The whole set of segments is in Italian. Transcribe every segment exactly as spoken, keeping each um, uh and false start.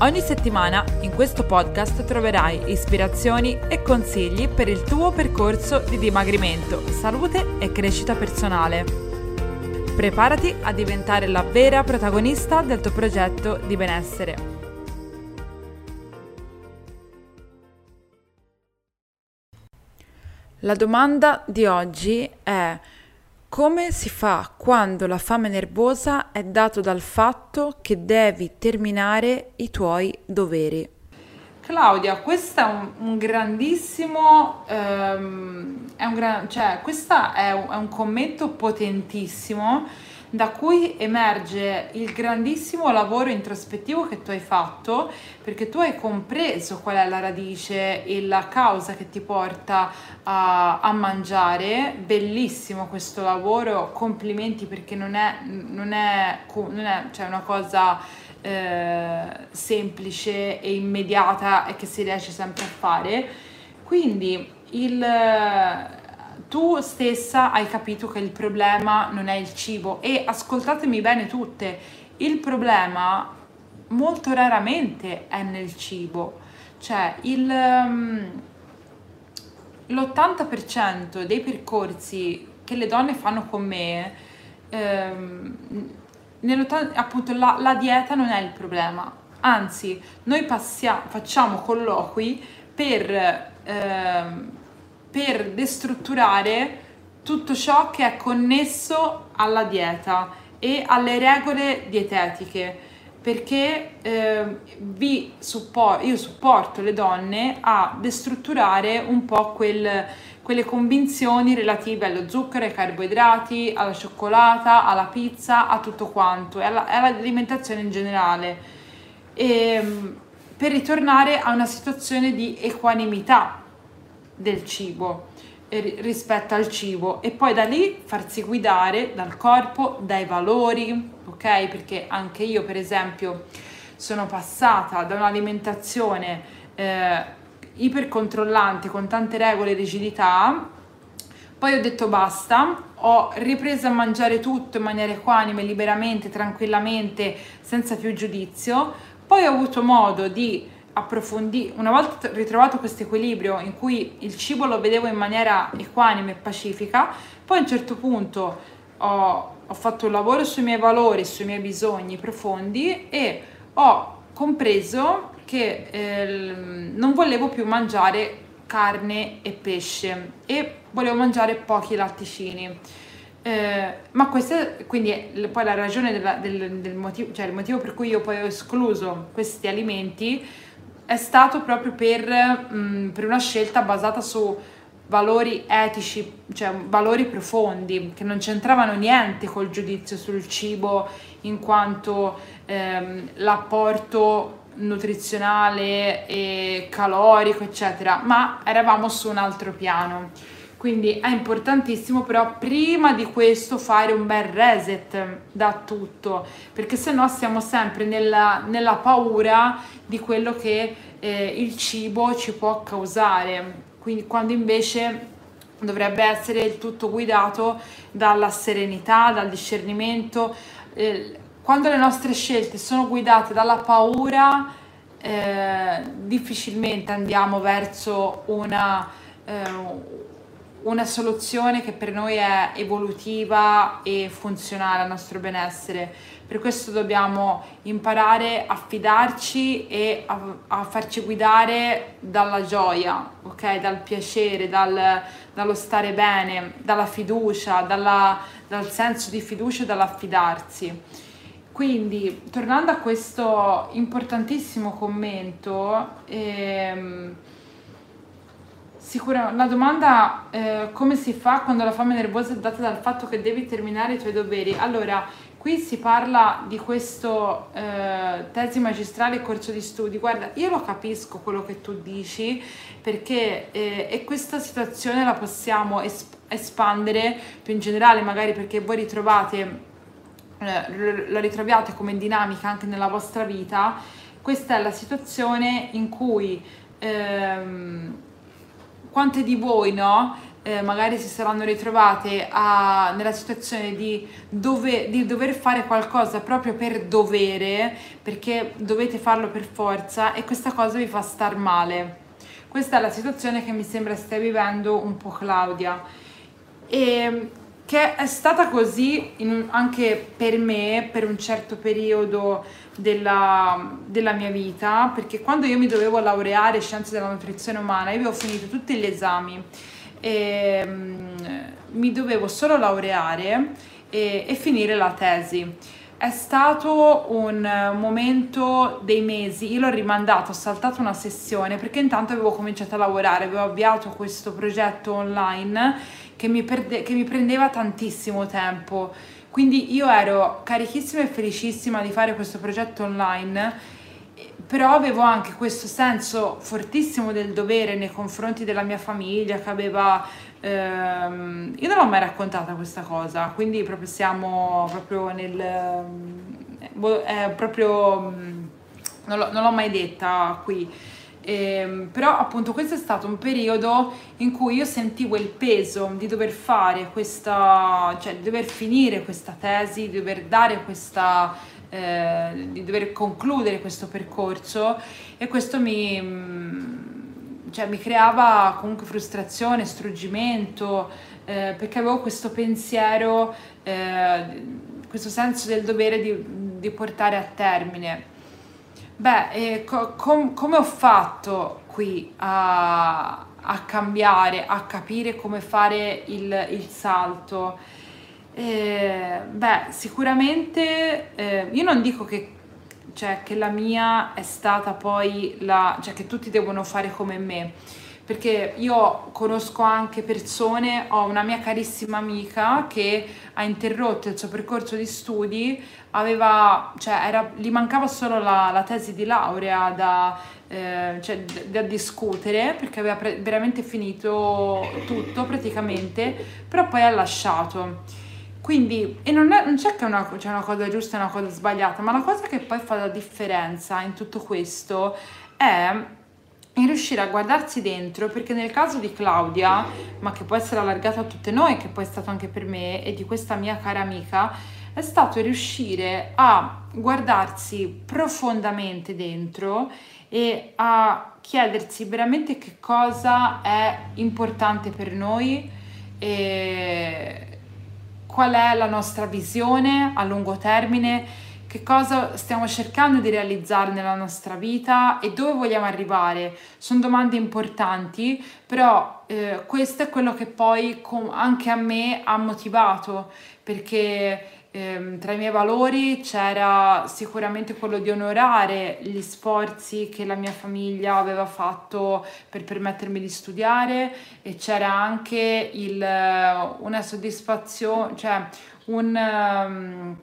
Ogni settimana in questo podcast troverai ispirazioni e consigli per il tuo percorso di dimagrimento, salute e crescita personale. Preparati a diventare la vera protagonista del tuo progetto di benessere. La domanda di oggi è: come si fa quando la fame nervosa è data dal fatto che devi terminare i tuoi doveri? Claudia, questo è un, un grandissimo, um, è un gran, cioè questa è un, è un commento potentissimo da cui emerge il grandissimo lavoro introspettivo che tu hai fatto, perché tu hai compreso qual è la radice e la causa che ti porta a, a mangiare. Bellissimo questo lavoro, complimenti, perché non è, non è, non è cioè una cosa eh, semplice e immediata e che si riesce sempre a fare. Quindi il... tu stessa hai capito che il problema non è il cibo, e ascoltatemi bene tutte, il problema molto raramente è nel cibo, cioè il, um, l'ottanta per cento dei percorsi che le donne fanno con me, um, appunto la, la dieta non è il problema, anzi noi passiamo, facciamo colloqui per... Um, per destrutturare tutto ciò che è connesso alla dieta e alle regole dietetiche, perché eh, vi suppor- io supporto le donne a destrutturare un po' quel, quelle convinzioni relative allo zucchero, ai carboidrati, alla cioccolata, alla pizza, a tutto quanto, e alla, all'alimentazione in generale, e, per ritornare a una situazione di equanimità del cibo rispetto al cibo, e poi da lì farsi guidare dal corpo, dai valori, ok? Perché anche io per esempio sono passata da un'alimentazione eh, ipercontrollante con tante regole e rigidità, poi ho detto basta, ho ripreso a mangiare tutto in maniera equanime, liberamente, tranquillamente, senza più giudizio. Poi ho avuto modo di approfondì, una volta ritrovato questo equilibrio in cui il cibo lo vedevo in maniera equanime e pacifica, poi a un certo punto ho, ho fatto un lavoro sui miei valori, sui miei bisogni profondi, e ho compreso che eh, non volevo più mangiare carne e pesce e volevo mangiare pochi latticini. Eh, ma questa quindi è poi la ragione della, del, del motivo, cioè il motivo per cui io poi ho escluso questi alimenti è stato proprio per, mh, per una scelta basata su valori etici, cioè valori profondi che non c'entravano niente col giudizio sul cibo in quanto ehm, l'apporto nutrizionale e calorico eccetera, ma eravamo su un altro piano. Quindi è importantissimo però prima di questo fare un bel reset da tutto, perché sennò siamo sempre nella, nella paura di quello che eh, il cibo ci può causare, quindi quando invece dovrebbe essere il tutto guidato dalla serenità, dal discernimento. Eh, quando le nostre scelte sono guidate dalla paura, eh, difficilmente andiamo verso una... Eh, una soluzione che per noi è evolutiva e funzionale al nostro benessere. Per questo dobbiamo imparare a fidarci e a, a farci guidare dalla gioia, ok? Dal piacere, dal, dallo stare bene, dalla fiducia, dalla, dal senso di fiducia e dall'affidarsi. Quindi, tornando a questo importantissimo commento, ehm, Sicuramente la domanda eh, come si fa quando la fame nervosa è data dal fatto che devi terminare i tuoi doveri. Allora, qui si parla di questo eh, tesi magistrale e corso di studi. Guarda, io lo capisco quello che tu dici, perché eh, e questa situazione la possiamo esp- espandere più in generale, magari perché voi ritrovate, eh, lo ritroviate come dinamica anche nella vostra vita. Questa è la situazione in cui ehm, quante di voi, no? Eh, magari si saranno ritrovate a, nella situazione di, dove, di dover fare qualcosa proprio per dovere, perché dovete farlo per forza, e questa cosa vi fa star male. Questa è la situazione che mi sembra stia vivendo un po' Claudia, e che è stata così in, anche per me per un certo periodo della, della mia vita, perché quando io mi dovevo laureare in scienze della nutrizione umana, io avevo finito tutti gli esami e mi dovevo solo laureare e, e finire la tesi. È stato un momento dei mesi, io l'ho rimandato, ho saltato una sessione perché intanto avevo cominciato a lavorare, avevo avviato questo progetto online che mi, perde, che mi prendeva tantissimo tempo, quindi io ero carichissima e felicissima di fare questo progetto online, però avevo anche questo senso fortissimo del dovere nei confronti della mia famiglia che aveva... Ehm, io non l'ho mai raccontata questa cosa, quindi proprio siamo proprio nel... Eh, proprio... Non l'ho, non l'ho mai detta qui. Eh, però appunto questo è stato un periodo in cui io sentivo il peso di dover fare questa... cioè di dover finire questa tesi, di dover dare questa... Eh, di dover concludere questo percorso, e questo mi, cioè, mi creava comunque frustrazione, struggimento, eh, perché avevo questo pensiero, eh, questo senso del dovere di, di portare a termine. Beh, eh, co- com- come ho fatto qui a, a cambiare, a capire come fare il, il salto? Eh, beh, sicuramente eh, io non dico che, cioè, che la mia è stata poi la, cioè che tutti devono fare come me, perché io conosco anche persone, ho una mia carissima amica che ha interrotto il suo percorso di studi, aveva, cioè era, gli mancava solo la, la tesi di laurea da, eh, cioè, da discutere, perché aveva pre- veramente finito tutto praticamente, però poi ha lasciato. Quindi, e non, è, non c'è che una, c'è una cosa giusta e una cosa sbagliata, ma la cosa che poi fa la differenza in tutto questo è in riuscire a guardarsi dentro, perché nel caso di Claudia, ma che può essere allargato a tutte noi, che poi è stato anche per me e di questa mia cara amica, è stato riuscire a guardarsi profondamente dentro e a chiedersi veramente che cosa è importante per noi e... qual è la nostra visione a lungo termine, che cosa stiamo cercando di realizzare nella nostra vita e dove vogliamo arrivare. Sono domande importanti, però eh, questo è quello che poi com- anche a me ha motivato, perché ehm, tra i miei valori c'era sicuramente quello di onorare gli sforzi che la mia famiglia aveva fatto per permettermi di studiare, e c'era anche il, una soddisfazione, cioè un, um,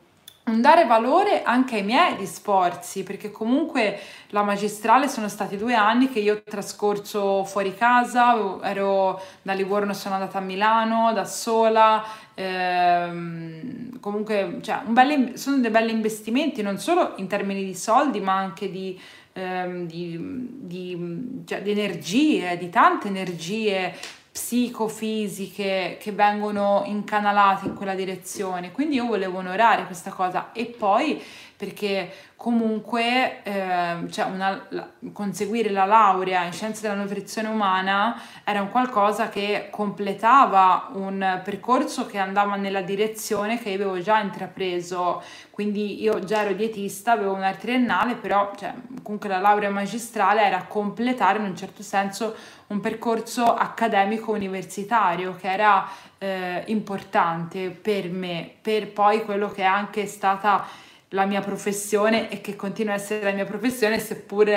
un dare valore anche ai miei sforzi, perché comunque la magistrale sono stati due anni che io ho trascorso fuori casa, ero da Livorno, sono andata a Milano da sola, ehm, comunque cioè, un bel, sono dei belli investimenti non solo in termini di soldi, ma anche di, ehm, di, di, cioè, di energie, di tante energie psicofisiche che vengono incanalate in quella direzione. Quindi io volevo onorare questa cosa, e poi perché comunque eh, cioè una, la, conseguire la laurea in scienze della nutrizione umana era un qualcosa che completava un percorso che andava nella direzione che avevo già intrapreso. Quindi io già ero dietista, avevo una triennale, però cioè, comunque la laurea magistrale era completare in un certo senso un percorso accademico universitario che era eh, importante per me, per poi quello che è anche stata la mia professione e che continua a essere la mia professione, seppur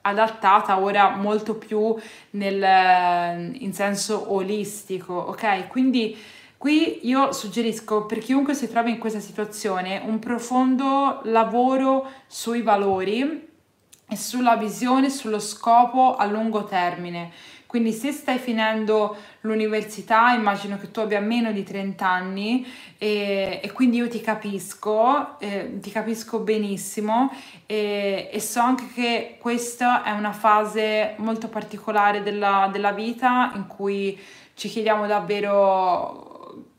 adattata ora molto più nel, in senso olistico, ok? Quindi Qui io suggerisco per chiunque si trovi in questa situazione un profondo lavoro sui valori e sulla visione, sullo scopo a lungo termine. Quindi se stai finendo l'università, immagino che tu abbia meno di trenta anni e, e quindi io ti capisco, eh, ti capisco benissimo e, e so anche che questa è una fase molto particolare della, della vita in cui ci chiediamo davvero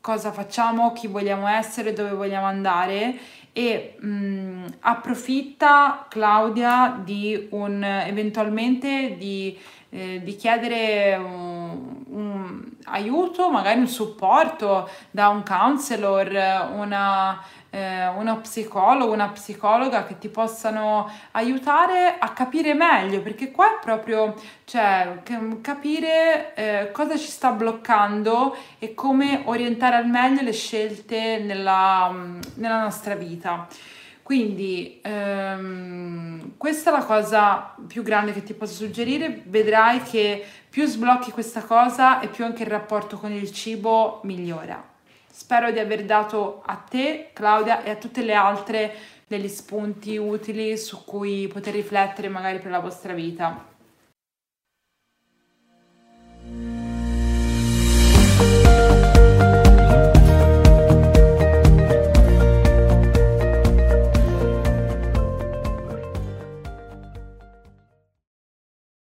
cosa facciamo, chi vogliamo essere, dove vogliamo andare. E mh, approfitta Claudia di un eventualmente di, eh, di chiedere un, un aiuto, magari un supporto da un counselor, una, eh, uno psicologo, una psicologa che ti possano aiutare a capire meglio, perché qua è proprio cioè, capire eh, cosa ci sta bloccando e come orientare al meglio le scelte nella, nella nostra vita. Quindi ehm, questa è la cosa più grande che ti posso suggerire. Vedrai che più sblocchi questa cosa e più anche il rapporto con il cibo migliora. Spero di aver dato a te, Claudia, e a tutte le altre degli spunti utili su cui poter riflettere magari per la vostra vita.